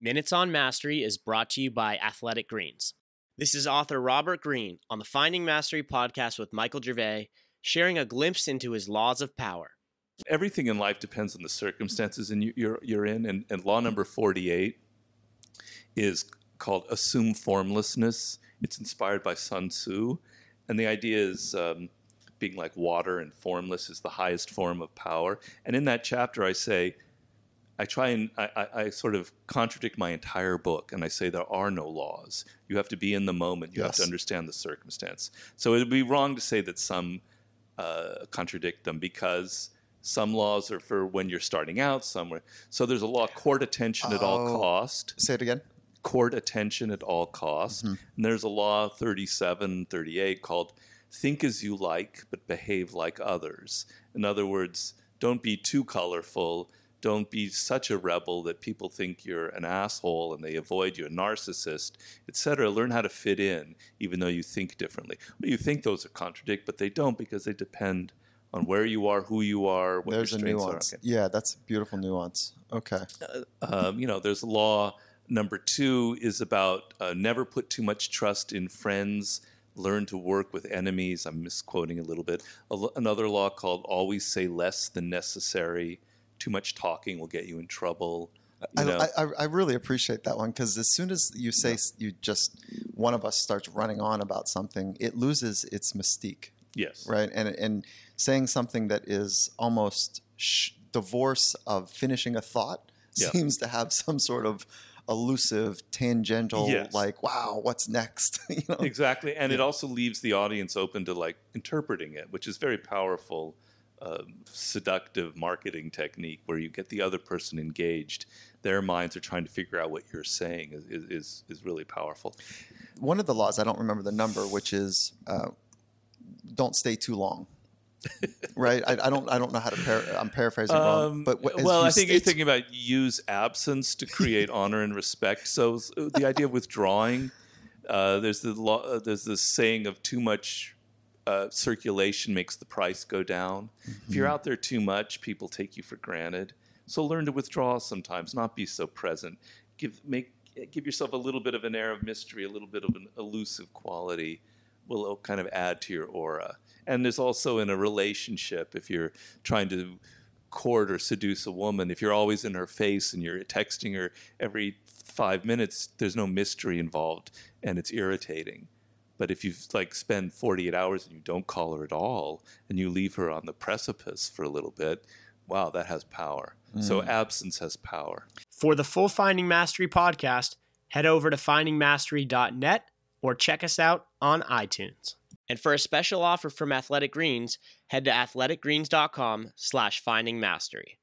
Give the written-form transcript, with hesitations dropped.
Minutes on Mastery is brought to you by Athletic Greens. This is author Robert Greene on the Finding Mastery podcast with Michael Gervais, sharing a glimpse into his laws of power. Everything in life depends on the circumstances you're in, and law number 48 is called assume formlessness. It's inspired by Sun Tzu, and the idea is being like water and formless is the highest form of power. And in that chapter, I say, I sort of contradict my entire book, and I say there are no laws. You have to be in the moment. You have to understand the circumstance. So it would be wrong to say that some contradict them, because some laws are for when you're starting out somewhere. So there's a law, court attention at all cost. Say it again. Court attention at all costs. Mm-hmm. And there's a law 37, 38 called think as you like, but behave like others. In other words, don't be too colorful. Don't be such a rebel that people think you're an asshole and they avoid you, a narcissist, etc. Learn how to fit in, even though you think differently. Well, you think those are contradict, but they don't, because they depend on where you are, who you are, what there's your strengths are. Okay. Yeah, that's a beautiful nuance. Okay. There's law number 2 is about never put too much trust in friends. Learn to work with enemies. I'm misquoting a little bit. Another law called always say less than necessary. Too much talking will get you in trouble. I really appreciate that one, because as soon as you say one of us starts running on about something, it loses its mystique. Yes. Right? And saying something that is almost divorce of finishing a thought seems to have some sort of elusive, tangential, like, wow, what's next? Exactly. And it also leaves the audience open to like interpreting it, which is very powerful. Seductive marketing technique where you get the other person engaged. Their minds are trying to figure out what you're saying is really powerful. One of the laws, I don't remember the number, which is don't stay too long. Right? I don't know how to I'm paraphrasing wrong. But I think you're thinking about use absence to create honor and respect. So the idea of withdrawing, there's this saying of too much circulation makes the price go down. Mm-hmm. If you're out there too much, people take you for granted. So learn to withdraw sometimes, not be so present. Give yourself a little bit of an air of mystery, a little bit of an elusive quality will kind of add to your aura. And there's also in a relationship, if you're trying to court or seduce a woman, if you're always in her face and you're texting her every 5 minutes, there's no mystery involved and it's irritating. But if you like spend 48 hours and you don't call her at all and you leave her on the precipice for a little bit, wow, that has power. Mm. So absence has power. For the full Finding Mastery podcast, head over to findingmastery.net or check us out on iTunes. And for a special offer from Athletic Greens, head to athleticgreens.com/findingmastery.